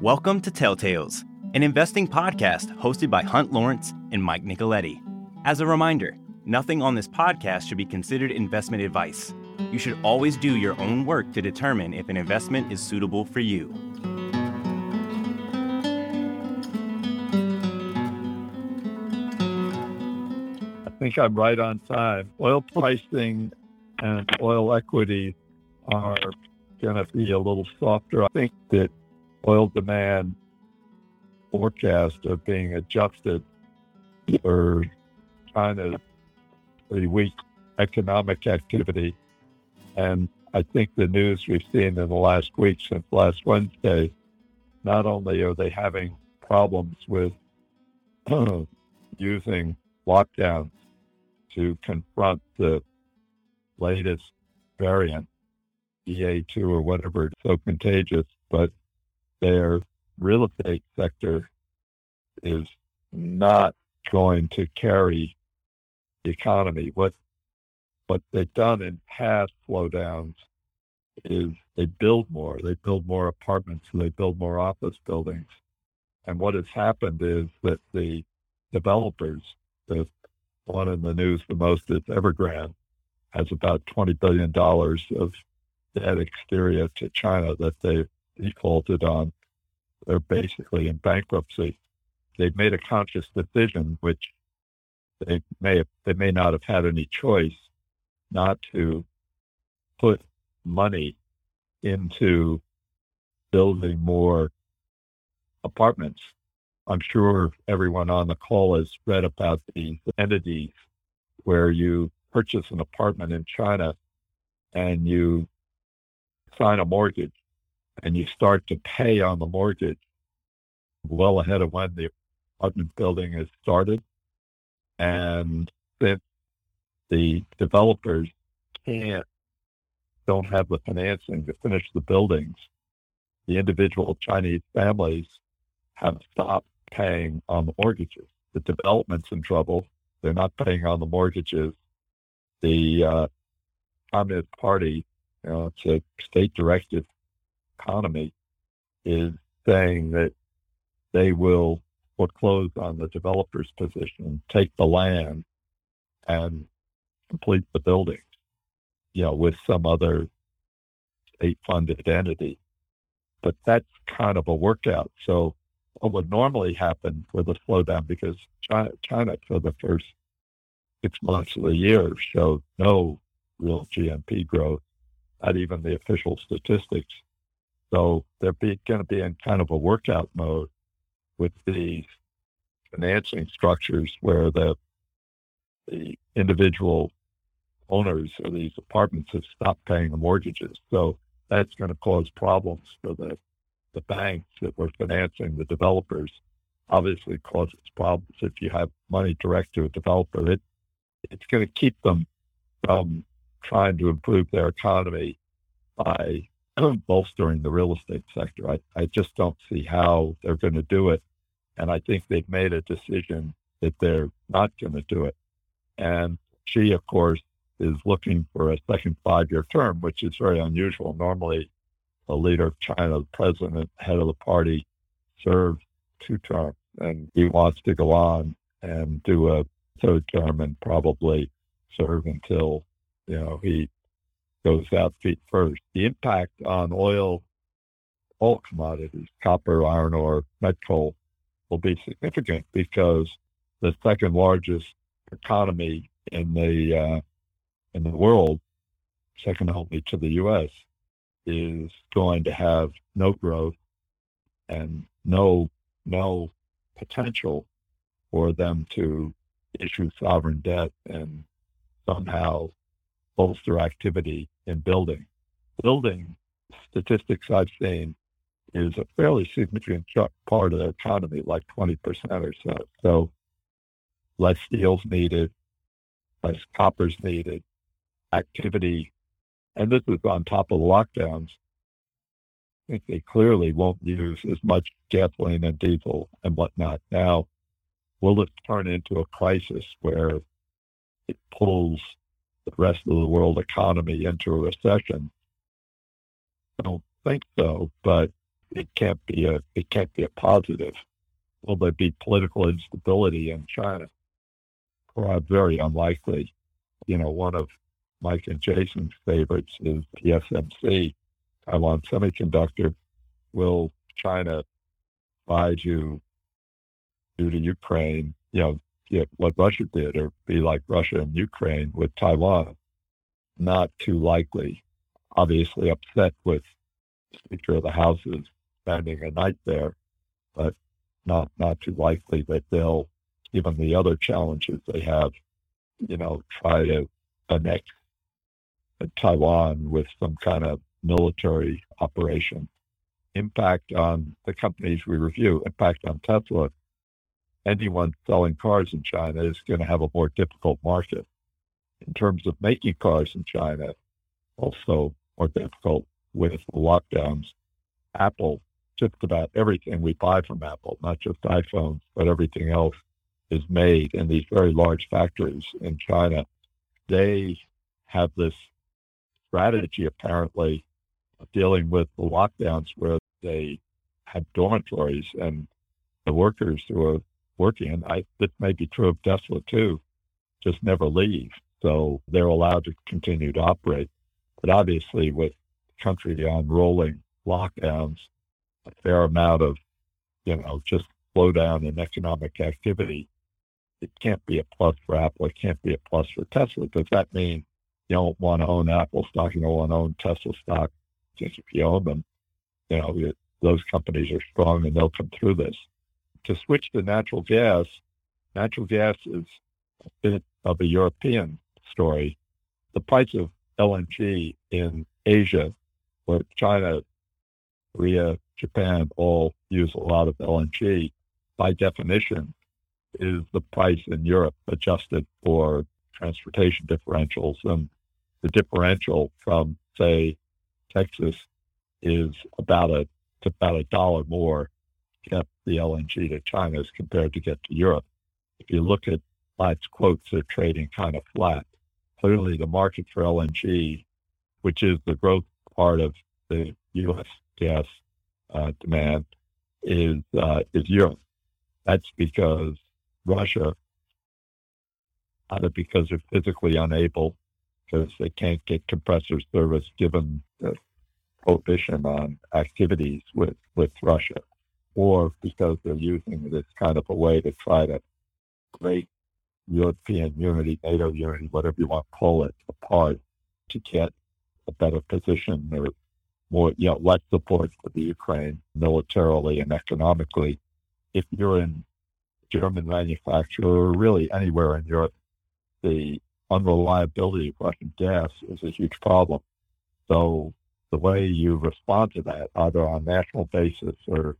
Welcome to Telltales, an investing podcast hosted by Hunt Lawrence and Mike Nicoletti. As a reminder, nothing on this podcast should be considered investment advice. You should always do your own work to determine if an investment is suitable for you. I think I'm right on time. Oil pricing and oil equity are going to be a little softer. I think that oil demand forecasts are being adjusted for China's pretty weak economic activity. And I think the news we've seen in the last week since last Wednesday, not only are they having problems with using lockdowns to confront the latest variant, EA2 or whatever, it's so contagious, but their real estate sector is not going to carry the economy. What they've done in past slowdowns is they build more. They build more apartments and they build more office buildings. And what has happened is that the developers, the one in the news the most is Evergrande, has about $20 billion of debt exterior to China that they've defaulted on. They're basically in bankruptcy. They've made a conscious decision, which they may not have had any choice, not to put money into building more apartments. I'm sure everyone on the call has read about these entities where you purchase an apartment in China and you sign a mortgage and you start to pay on the mortgage well ahead of when the apartment building is started. And then the developers don't have the financing to finish the buildings. The individual Chinese families have stopped paying on the mortgages. The development's in trouble. They're not paying on the mortgages. The Communist Party, it's a state-directed economy, is saying that they will foreclose on the developer's position, take the land, and complete the building, with some other state-funded entity. But that's kind of a workout. So what would normally happen with a slowdown, because China for the first 6 months of the year showed no real GNP growth, not even the official statistics. So they're going to be in kind of a workout mode with these financing structures where the individual owners of these apartments have stopped paying the mortgages. So that's going to cause problems for the banks that were financing the developers. Obviously causes problems if you have money direct to a developer. It's going to keep them from trying to improve their economy by bolstering the real estate sector. I just don't see how they're going to do it. And I think they've made a decision that they're not going to do it. And Xi, of course, is looking for a second 5-year term, which is very unusual. Normally, the leader of China, the president, head of the party, serves 2 terms, and he wants to go on and do a 3rd term and probably serve until, he goes out feet first. The impact on oil, all commodities, copper, iron ore, met coal, will be significant because the second largest economy in the world, second only to the U.S., is going to have no growth and no potential for them to issue sovereign debt and somehow bolster activity in building. Building, statistics I've seen, is a fairly significant part of the economy, like 20% or so. So less steel's needed, less copper's needed, activity. And this is on top of the lockdowns. I think they clearly won't use as much gasoline and diesel and whatnot. Now, will it turn into a crisis where it pulls the rest of the world economy into a recession? I don't think so, but it can't be a positive. Will there be political instability in China? Very unlikely. You know, one of Mike and Jason's favorites is TSMC, Taiwan Semiconductor. Will China buy you due to Ukraine? You know, what Russia did, or be like Russia and Ukraine with Taiwan? Not too likely. Obviously upset with the Speaker of the House's spending a night there, but not too likely that they'll, given the other challenges they have, you know, try to annex Taiwan with some kind of military operation. Impact on the companies we review, impact on Tesla. Anyone selling cars in China is going to have a more difficult market. In terms of making cars in China, also more difficult with lockdowns. Apple, just about everything we buy from Apple, not just iPhones, but everything else, is made in these very large factories in China. They have this strategy, apparently, of dealing with the lockdowns where they have dormitories and the workers who are working, and this may be true of Tesla too, just never leave. So they're allowed to continue to operate. But obviously, with the country on rolling lockdowns, a fair amount of, you know, just slowdown in economic activity, it can't be a plus for Apple. It can't be a plus for Tesla. Does that mean you don't want to own Apple stock? You don't want to own Tesla stock? Just if you own them, you know, those companies are strong and they'll come through this. To switch to natural gas is a bit of a European story. The price of LNG in Asia, where China, Korea, Japan all use a lot of LNG, by definition, is the price in Europe adjusted for transportation differentials. And the differential from, say, Texas is about a dollar more to get the LNG to China as compared to get to Europe. If you look at Platts quotes, they're trading kind of flat. Clearly, the market for LNG, which is the growth part of the U.S. gas demand, is Europe. That's because Russia, either because they're physically unable, because they can't get compressor service given the prohibition on activities with Russia, or because they're using this kind of a way to try to break European unity, NATO unity, whatever you want to call it, apart to get a better position or more, you know, less support for the Ukraine militarily and economically. If you're in German manufacturer, or really anywhere in Europe, the unreliability of Russian gas is a huge problem. So the way you respond to that, either on a national basis or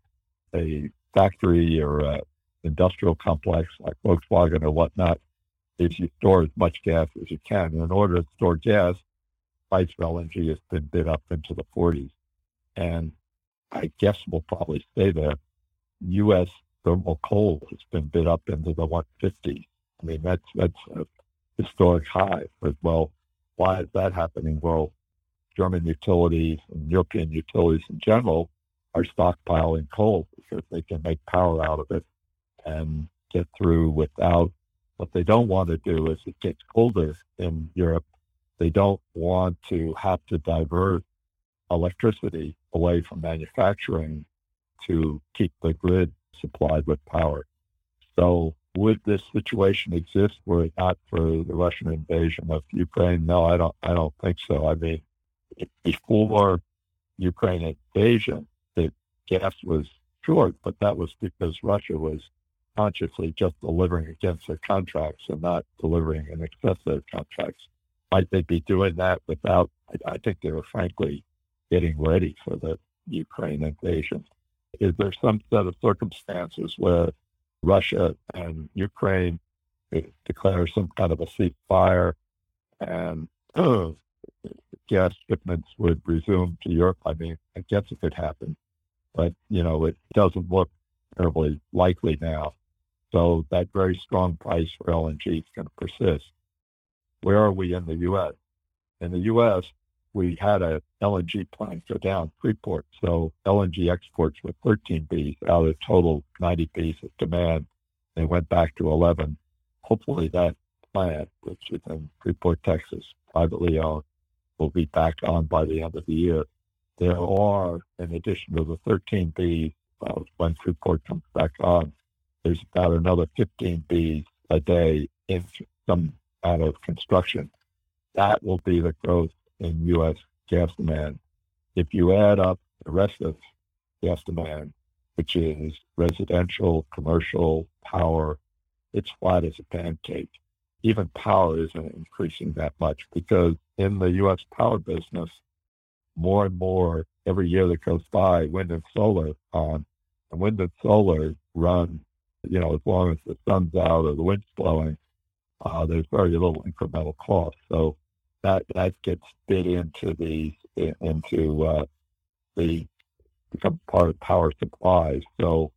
a factory or an industrial complex like Volkswagen or whatnot, is you store as much gas as you can. And in order to store gas, price of LNG has been bid up into the 40s. And I guess we'll probably stay there. U.S. thermal coal has been bid up into the 150s. I mean, that's a historic high. But, well, why is that happening? Well, German utilities and European utilities in general are stockpiling coal because they can make power out of it and get through without. What they don't want to do is, it gets colder in Europe, they don't want to have to divert electricity away from manufacturing to keep the grid supplied with power. So would this situation exist were it not for the Russian invasion of Ukraine? No, I don't think so. I mean, before Ukraine invasion, the gas was short, but that was because Russia was consciously just delivering against their contracts and not delivering in excess of their contracts. Might they be doing that without? I think they were frankly getting ready for the Ukraine invasion. Is there some set of circumstances where Russia and Ukraine declare some kind of a ceasefire and gas shipments would resume to Europe? I mean, I guess it could happen, but, you know, it doesn't look terribly likely now. So that very strong price for LNG is going to persist. Where are we in the U.S.? In the U.S., we had a LNG plant go down Freeport. So LNG exports were 13 Bs out of total 90 Bs of demand. They went back to 11. Hopefully that plant, which is in Freeport, Texas, privately owned, will be back on by the end of the year. There are, in addition to the 13 Bs, when Freeport comes back on, there's about another 15 Bs a day in some out of construction. That will be the growth in U.S. gas demand. If you add up the rest of gas demand, which is residential, commercial, power, it's flat as a pancake. Even power isn't increasing that much because in the U.S. power business, more and more every year that goes by, wind and solar on. And wind and solar run, you know, as long as the sun's out or the wind's blowing, there's very little incremental cost. So that gets bid into the become part of power supplies. So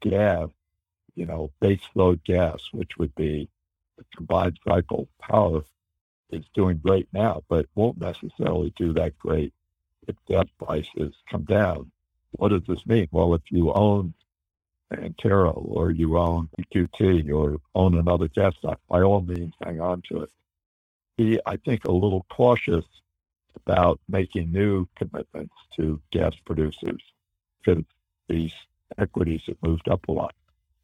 gas, you know, base load gas, which would be the combined cycle power, is doing great now, but won't necessarily do that great if gas prices come down. What does this mean? Well, if you own Antero or you own EQT or own another gas stock, by all means, hang on to it. Be, I think, a little cautious about making new commitments to gas producers because these equities have moved up a lot.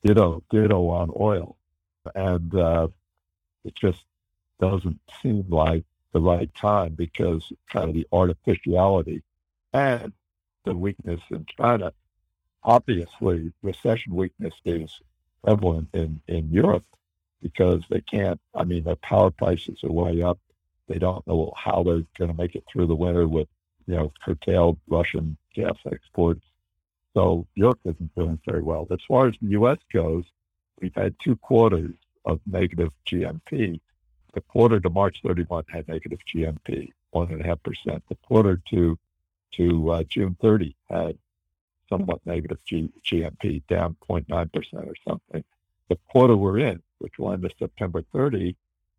Ditto on oil. And it just doesn't seem like the right time because kind of the artificiality and the weakness in China. Obviously, recession weakness is prevalent in Europe because they can't, I mean, their power prices are way up. They don't know how they're going to make it through the winter with, you know, curtailed Russian gas exports. So Europe isn't doing very well. As far as the U.S. goes, we've had 2 quarters of negative GMP. The quarter to March 31 had negative GMP, 1.5%. The quarter to June 30 had somewhat negative GMP, down 0.9% or something. The quarter we're in, which will end September 30,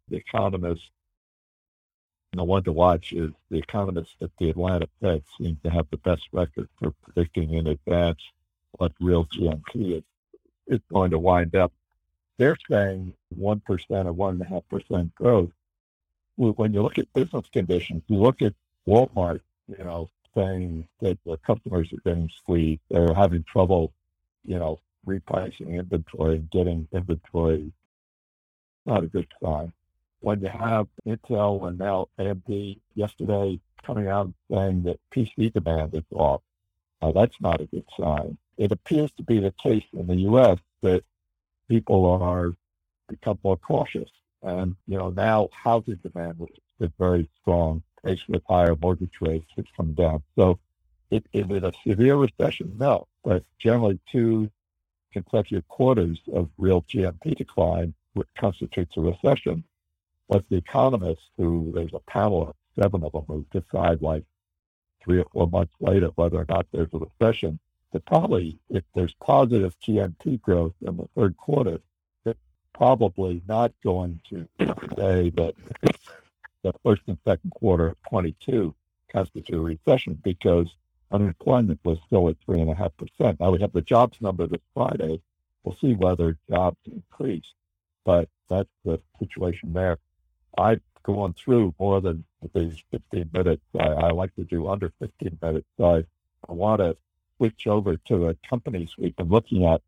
the economists, and the one to watch is the economists at the Atlanta Fed seem to have the best record for predicting in advance what real GMP is going to wind up. They're saying 1% or 1.5% growth. When you look at business conditions, you look at Walmart, you know, saying that the customers are getting squeezed. They're having trouble, you know, repricing inventory, getting inventory. Not a good sign. When you have Intel and now AMD yesterday coming out saying that PC demand is off, that's not a good sign. It appears to be the case in the U.S. that people are become more cautious. And, you know, now housing demand is very strong. With higher mortgage rates has come down. So it was a severe recession, no, but generally 2 consecutive quarters of real GMP decline constitutes a recession. But the economists, who there's a panel of 7 of them who decide like 3 or 4 months later whether or not there's a recession, that probably if there's positive GMP growth in the third quarter, it's probably not going to say that the first and second quarter of 22 constitute a recession because unemployment was still at 3.5%. Now we have the jobs number this Friday. We'll see whether jobs increase, but that's the situation there. I've gone through more than these 15 minutes. I like to do under 15 minutes. I want to switch over to the companies we've been looking at.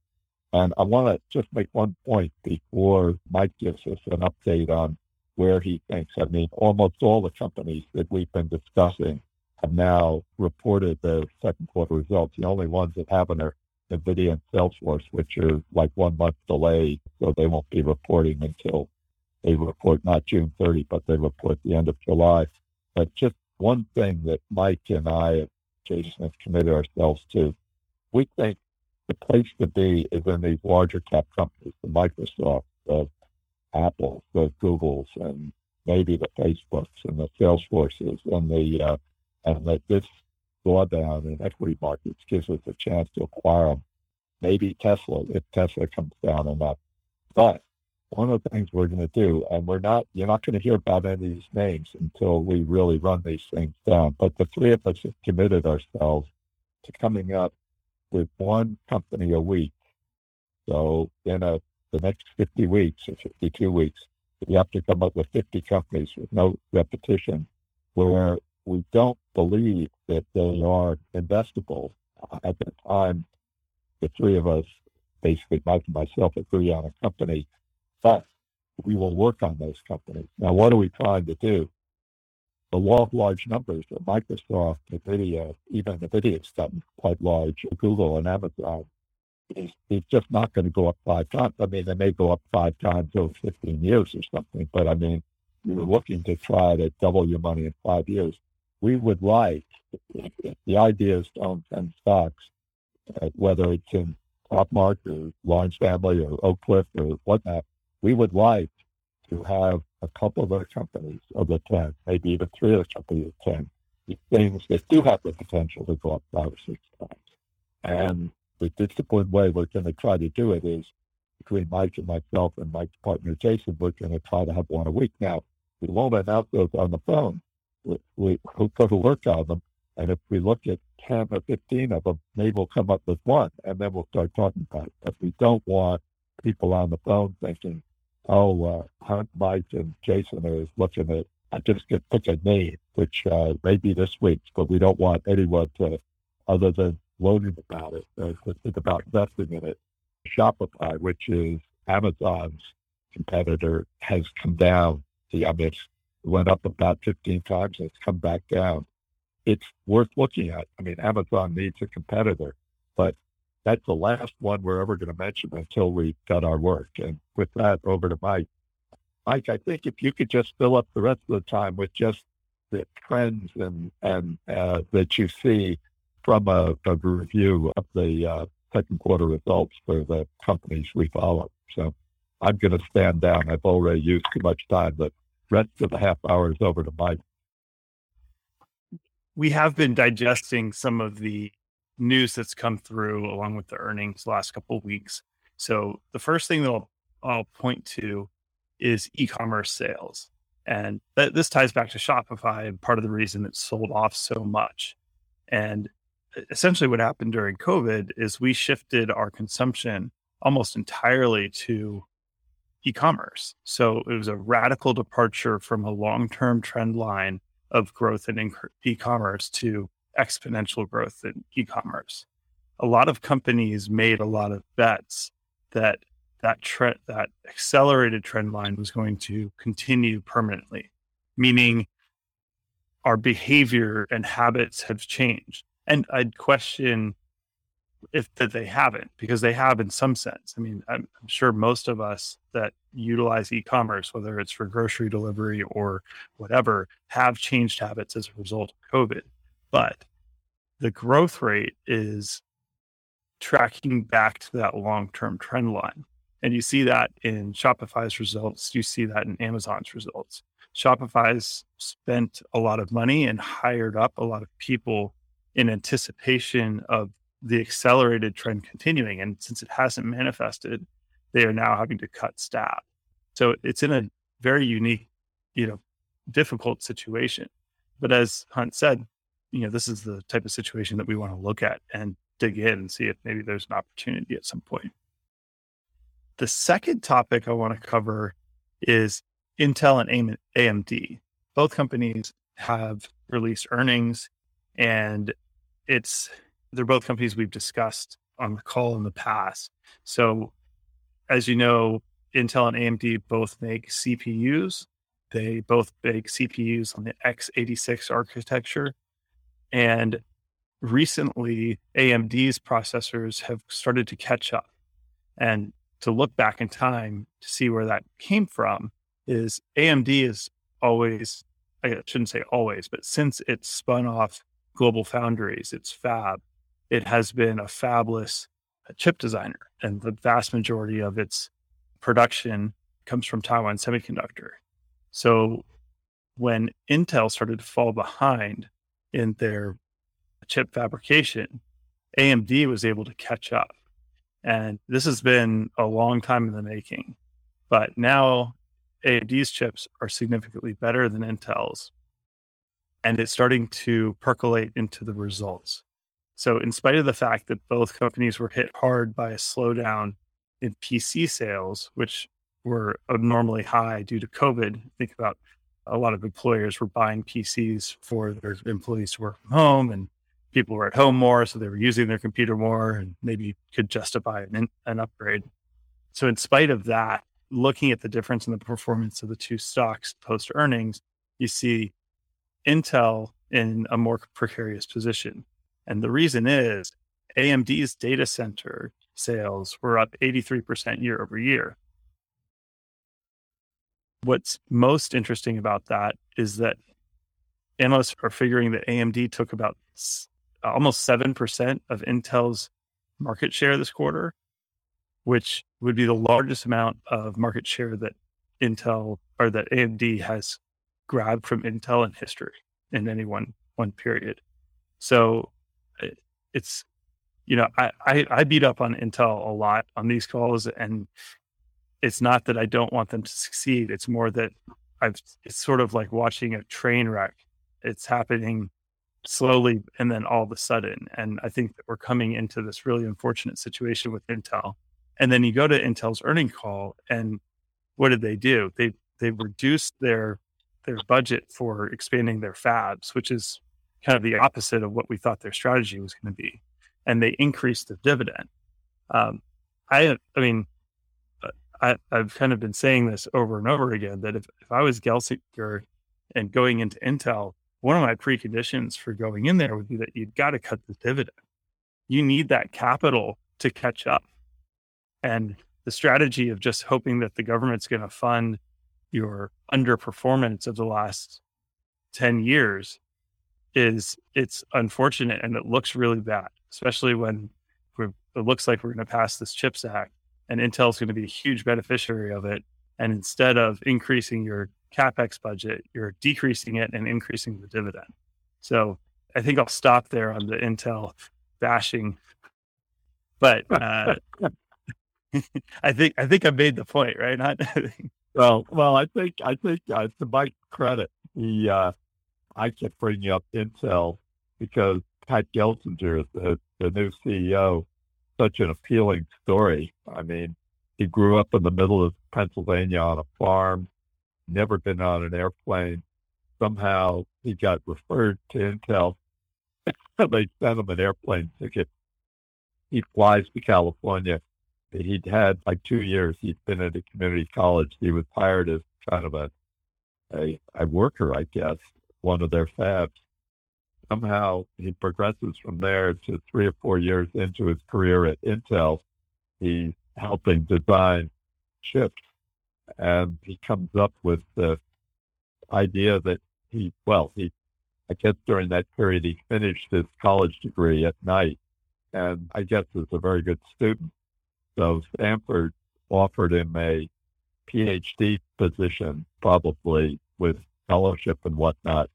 And I want to just make one point before Mike gives us an update on where he thinks, I mean, almost all the companies that we've been discussing have now reported their second quarter results. The only ones that haven't are NVIDIA and Salesforce, which are like 1 month delayed, so they won't be reporting until they report not June 30, but they report the end of July. But just one thing that Mike and I, Jason, have committed ourselves to, we think the place to be is in these larger cap companies, the Microsoft, the Apple, the Googles, and maybe the Facebooks and the Salesforces, and that this drawdown in equity markets gives us a chance to acquire them. Maybe Tesla, if Tesla comes down enough. But one of the things we're going to do, and you're not going to hear about any of these names until we really run these things down. But the three of us have committed ourselves to coming up with one company a week. So in the next 50 weeks or 52 weeks, we have to come up with 50 companies with no repetition where we don't believe that they are investable. At the time, the three of us, basically Mike and myself, agree on a company, but we will work on those companies. Now, what are we trying to do? The law of large numbers that Microsoft, NVIDIA, even NVIDIA's gotten quite large, Google and Amazon, is just not going to go up 5 times. I mean, they may go up 5 times over 15 years or something, but I mean, you're looking to try to double your money in 5 years. We would like, if the idea is to own 10 stocks, whether it's in Topmark or Lawrence Family or Oak Cliff or whatnot, we would like to have a couple of our companies of the 10, maybe even 3 of the companies of the 10, the things that do have the potential to go up 5 or 6 times. And the disciplined way we're going to try to do it is, between Mike and myself and Mike's partner Jason, we're going to try to have one a week. Now, we won't announce those on the phone. We go to work on them, and if we look at 10 or 15 of them, maybe we'll come up with one, and then we'll start talking about it. But we don't want people on the phone thinking, Hunt, Mike, and Jason are looking at, I just could pick a name, which may be this week, but we don't want anyone to, other than loaning about it, to think about investing in it. Shopify, which is Amazon's competitor, has come down. It went up about 15 times and it's come back down. It's worth looking at. I mean, Amazon needs a competitor, but that's the last one we're ever going to mention until we've done our work. And with that, over to Mike. Mike, I think if you could just fill up the rest of the time with just the trends and that you see from a review of the second quarter results for the companies we follow. So I'm going to stand down. I've already used too much time. The rest of the half hour is over to Mike. We have been digesting some of the news that's come through along with the earnings the last couple of weeks. So the first thing that I'll point to is e-commerce sales. And this ties back to Shopify and part of the reason it sold off so much. And essentially what happened during COVID is we shifted our consumption almost entirely to e-commerce. So it was a radical departure from a long-term trend line of growth in e-commerce to exponential growth in e-commerce. A lot of companies made a lot of bets that accelerated trend line was going to continue permanently, meaning our behavior and habits have changed. And I'd question if that they haven't, because they have in some sense. I mean, I'm sure most of us that utilize e-commerce, whether it's for grocery delivery or whatever, have changed habits as a result of COVID. But the growth rate is tracking back to that long-term trend line. And you see that in Shopify's results. You see that in Amazon's results. Shopify's spent a lot of money and hired up a lot of people in anticipation of the accelerated trend continuing. And since it hasn't manifested, they are now having to cut staff. So it's in a very unique, difficult situation. But as Hunt said, this is the type of situation that we want to look at and dig in and see if maybe there's an opportunity at some point. The second topic I want to cover is Intel and AMD. Both companies have released earnings. And they're both companies we've discussed on the call in the past. So as you know, Intel and AMD both make CPUs. They both make CPUs on the X86 architecture. And recently, AMD's processors have started to catch up. And to look back in time to see where that came from is AMD is always, I shouldn't say always, but since it spun off Global Foundries, its fab, it has been a fabless chip designer. And the vast majority of its production comes from Taiwan Semiconductor. So when Intel started to fall behind in their chip fabrication, AMD was able to catch up. And this has been a long time in the making. But now AMD's chips are significantly better than Intel's, and it's starting to percolate into the results. So in spite of the fact that both companies were hit hard by a slowdown in PC sales, which were abnormally high due to COVID, think about a lot of employers were buying PCs for their employees to work from home, and people were at home more, so they were using their computer more and maybe could justify an upgrade. So in spite of that, looking at the difference in the performance of the two stocks post-earnings, you see Intel in a more precarious position. And the reason is AMD's data center sales were up 83% year over year. What's most interesting about that is that analysts are figuring that AMD took about almost 7% of Intel's market share this quarter, which would be the largest amount of market share that Intel or that AMD has grabbed from Intel in history in any one period. So it's, you know, I beat up on Intel a lot on these calls, and it's not that I don't want them to succeed. It's more that it's sort of like watching a train wreck. It's happening slowly and then all of a sudden. And I think that we're coming into this really unfortunate situation with Intel. And then you go to Intel's earnings call, and what did they do? They reduced their budget for expanding their fabs, which is kind of the opposite of what we thought their strategy was going to be. And they increased the dividend. I've kind of been saying this over and over again, that if I was Gelsinger and going into Intel, one of my preconditions for going in there would be that you've got to cut the dividend. You need that capital to catch up. And the strategy of just hoping that the government's going to fund your underperformance of the last 10 years it's unfortunate, and it looks really bad, especially when it looks like we're going to pass this CHIPS Act. And Intel is going to be a huge beneficiary of it. And instead of increasing your CapEx budget, you're decreasing it and increasing the dividend. So I think I'll stop there on the Intel bashing. But I think I made the point, right? Well, I think to Mike's credit, I kept bringing up Intel because Pat Gelsinger, the new CEO, such an appealing story. I mean, he grew up in the middle of Pennsylvania on a farm, never been on an airplane. Somehow he got referred to Intel. They sent him an airplane ticket. He flies to California. He'd had 2 years. He'd been at a community college. He was hired as kind of a worker, I guess, one of their fabs. Somehow he progresses from there to 3 or 4 years into his career at Intel. He's helping design chips, and he comes up with the idea that during that period, he finished his college degree at night, and I guess was a very good student. So Stanford offered him a PhD position, probably with fellowship and whatnot.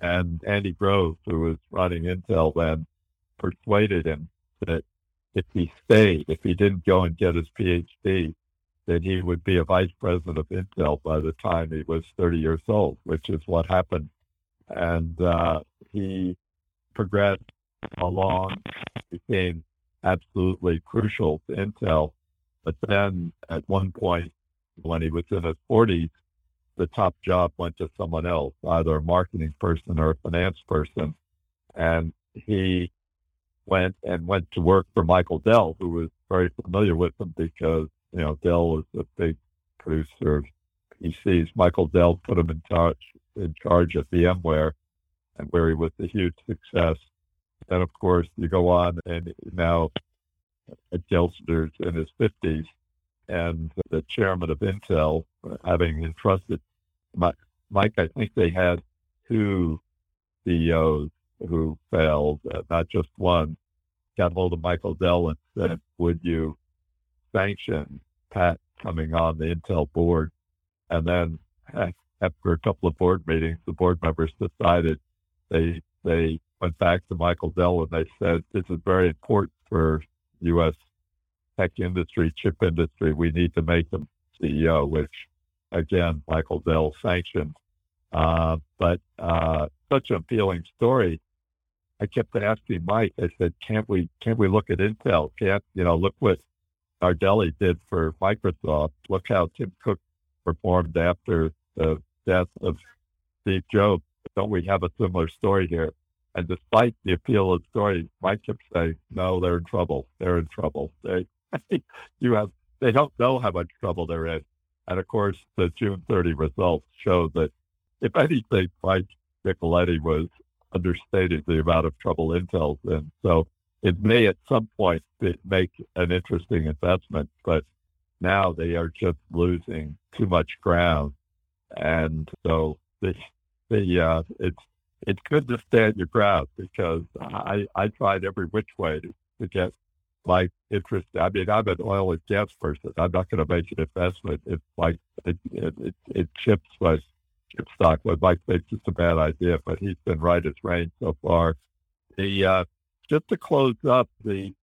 And Andy Grove, who was running Intel then, persuaded him that if he stayed, if he didn't go and get his PhD, that he would be a vice president of Intel by the time he was 30 years old, which is what happened. And he progressed along, became absolutely crucial to Intel. But then at one point, when he was in his 40s, the top job went to someone else, either a marketing person or a finance person. And he went to work for Michael Dell, who was very familiar with him because, you know, Dell was a big producer of PCs. Michael Dell put him in charge of VMware, and where he was a huge success. Then, of course, you go on, and now Gelsinger's in his 50s, and the chairman of Intel, having entrusted Mike, I think they had 2 CEOs who failed, not just one, got hold of Michael Dell and said, would you sanction Pat coming on the Intel board? And then after a couple of board meetings, the board members decided they went back to Michael Dell and they said, this is very important for U.S. tech industry, chip industry. We need to make them CEO, which, again, Michael Dell sanctioned. But such an appealing story. I kept asking Mike, I said, can't we look at Intel? Look what Nardelli did for Microsoft. Look how Tim Cook performed after the death of Steve Jobs. Don't we have a similar story here? And despite the appeal of the story, Mike kept saying, no, they're in trouble. They're in trouble. They don't know how much trouble they're in. And of course, the June 30 results show that, if anything, Mike Nicoletti was understated the amount of trouble Intel's in. So it may at some point make an interesting investment, but now they are just losing too much ground. And so it's good to stand your ground, because I tried every which way to get my interest. I mean, I'm an oil and gas person. I'm not going to make an investment if Mike chip stock, what Mike thinks it's a bad idea, but he's been right as rain so far. Just to close up the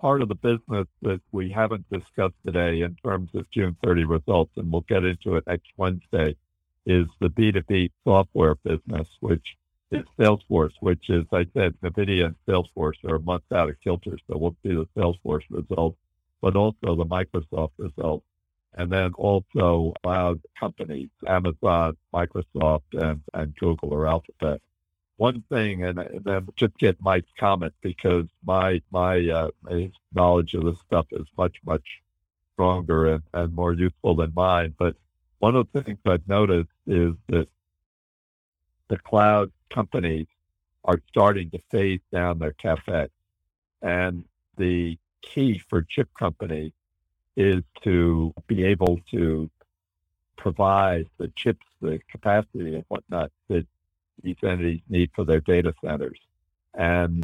part of the business that we haven't discussed today in terms of June 30 results, and we'll get into it next Wednesday, is the B2B software business, which is Salesforce, which is, I said, NVIDIA and Salesforce are a month out of kilter, so we'll see the Salesforce result, but also the Microsoft result. And then also cloud companies, Amazon, Microsoft, and Google or Alphabet. One thing, and then just get Mike's comment, because my knowledge of this stuff is much, much stronger and more useful than mine. But one of the things I've noticed is that the cloud companies are starting to phase down their CapEx. And the key for chip companies is to be able to provide the chips, the capacity and whatnot that these entities need for their data centers. And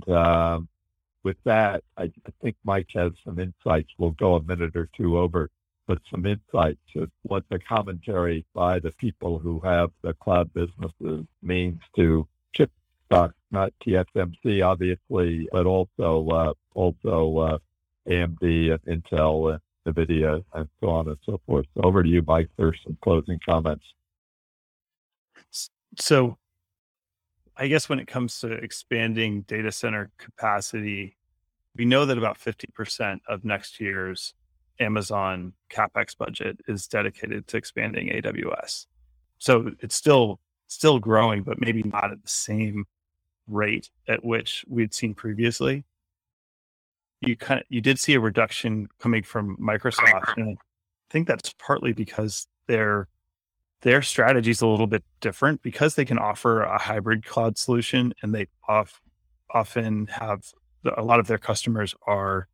with that, I think Mike has some insights. We'll go a minute or two over, but some insights of what the commentary by the people who have the cloud businesses means to chip stocks, not TSMC, obviously, but also AMD and Intel and NVIDIA and so on and so forth. So over to you, Mike, for some closing comments. So I guess when it comes to expanding data center capacity, we know that about 50% of next year's Amazon CapEx budget is dedicated to expanding AWS. So it's still growing, but maybe not at the same rate at which we had seen previously. You did see a reduction coming from Microsoft, and I think that's partly because their strategy is a little bit different, because they can offer a hybrid cloud solution, and they often have a lot of their customers are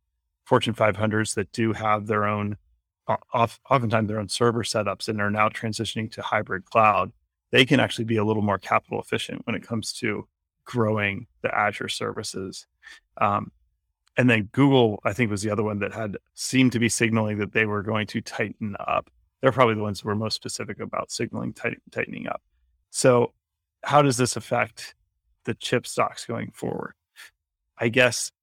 Fortune 500s that do have their own, oftentimes their own server setups, and are now transitioning to hybrid cloud. They can actually be a little more capital efficient when it comes to growing the Azure services. And then Google, I think, was the other one that seemed to be signaling that they were going to tighten up. They're probably the ones who were most specific about signaling tightening up. So how does this affect the chip stocks going forward? I guess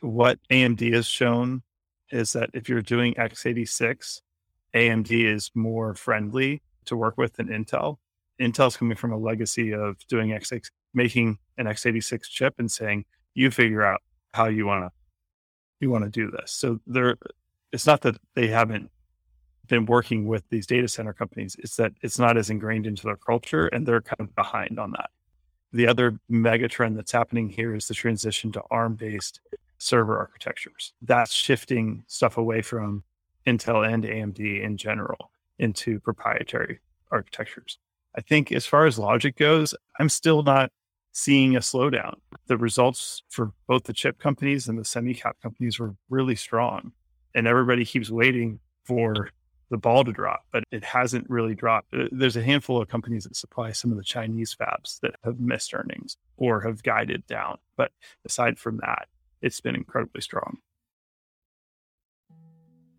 what AMD has shown is that if you're doing X86, AMD is more friendly to work with than Intel. Intel's coming from a legacy of doing making an X86 chip and saying, you figure out how you want to do this. So it's not that they haven't been working with these data center companies. It's that it's not as ingrained into their culture, and they're kind of behind on that. The other mega trend that's happening here is the transition to ARM-based server architectures. That's shifting stuff away from Intel and AMD in general into proprietary architectures. I think as far as logic goes, I'm still not seeing a slowdown. The results for both the chip companies and the semi-cap companies were really strong, and everybody keeps waiting for the ball to drop, but it hasn't really dropped. There's a handful of companies that supply some of the Chinese fabs that have missed earnings or have guided down. But aside from that, it's been incredibly strong.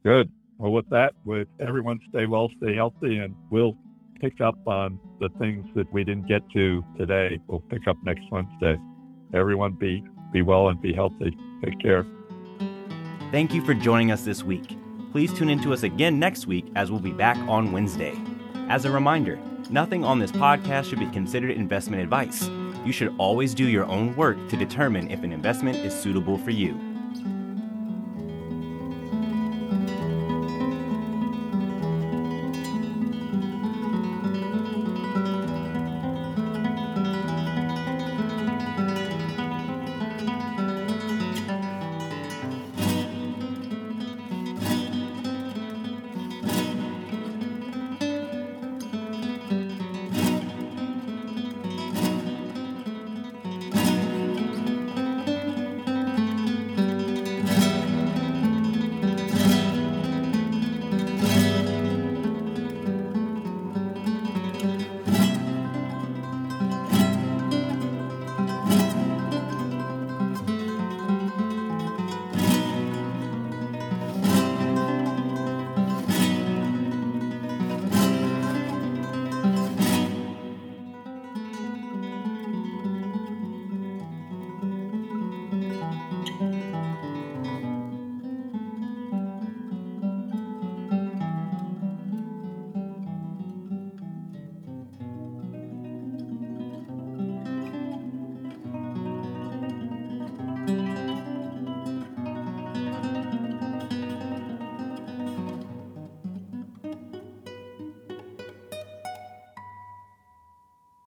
Good. Well, with that, would everyone stay well, stay healthy, and we'll pick up on the things that we didn't get to today. We'll pick up next Wednesday. Everyone be well and be healthy. Take care. Thank you for joining us this week. please tune in to us again next week as we'll be back on Wednesday. As a reminder, nothing on this podcast should be considered investment advice. You should always do your own work to determine if an investment is suitable for you.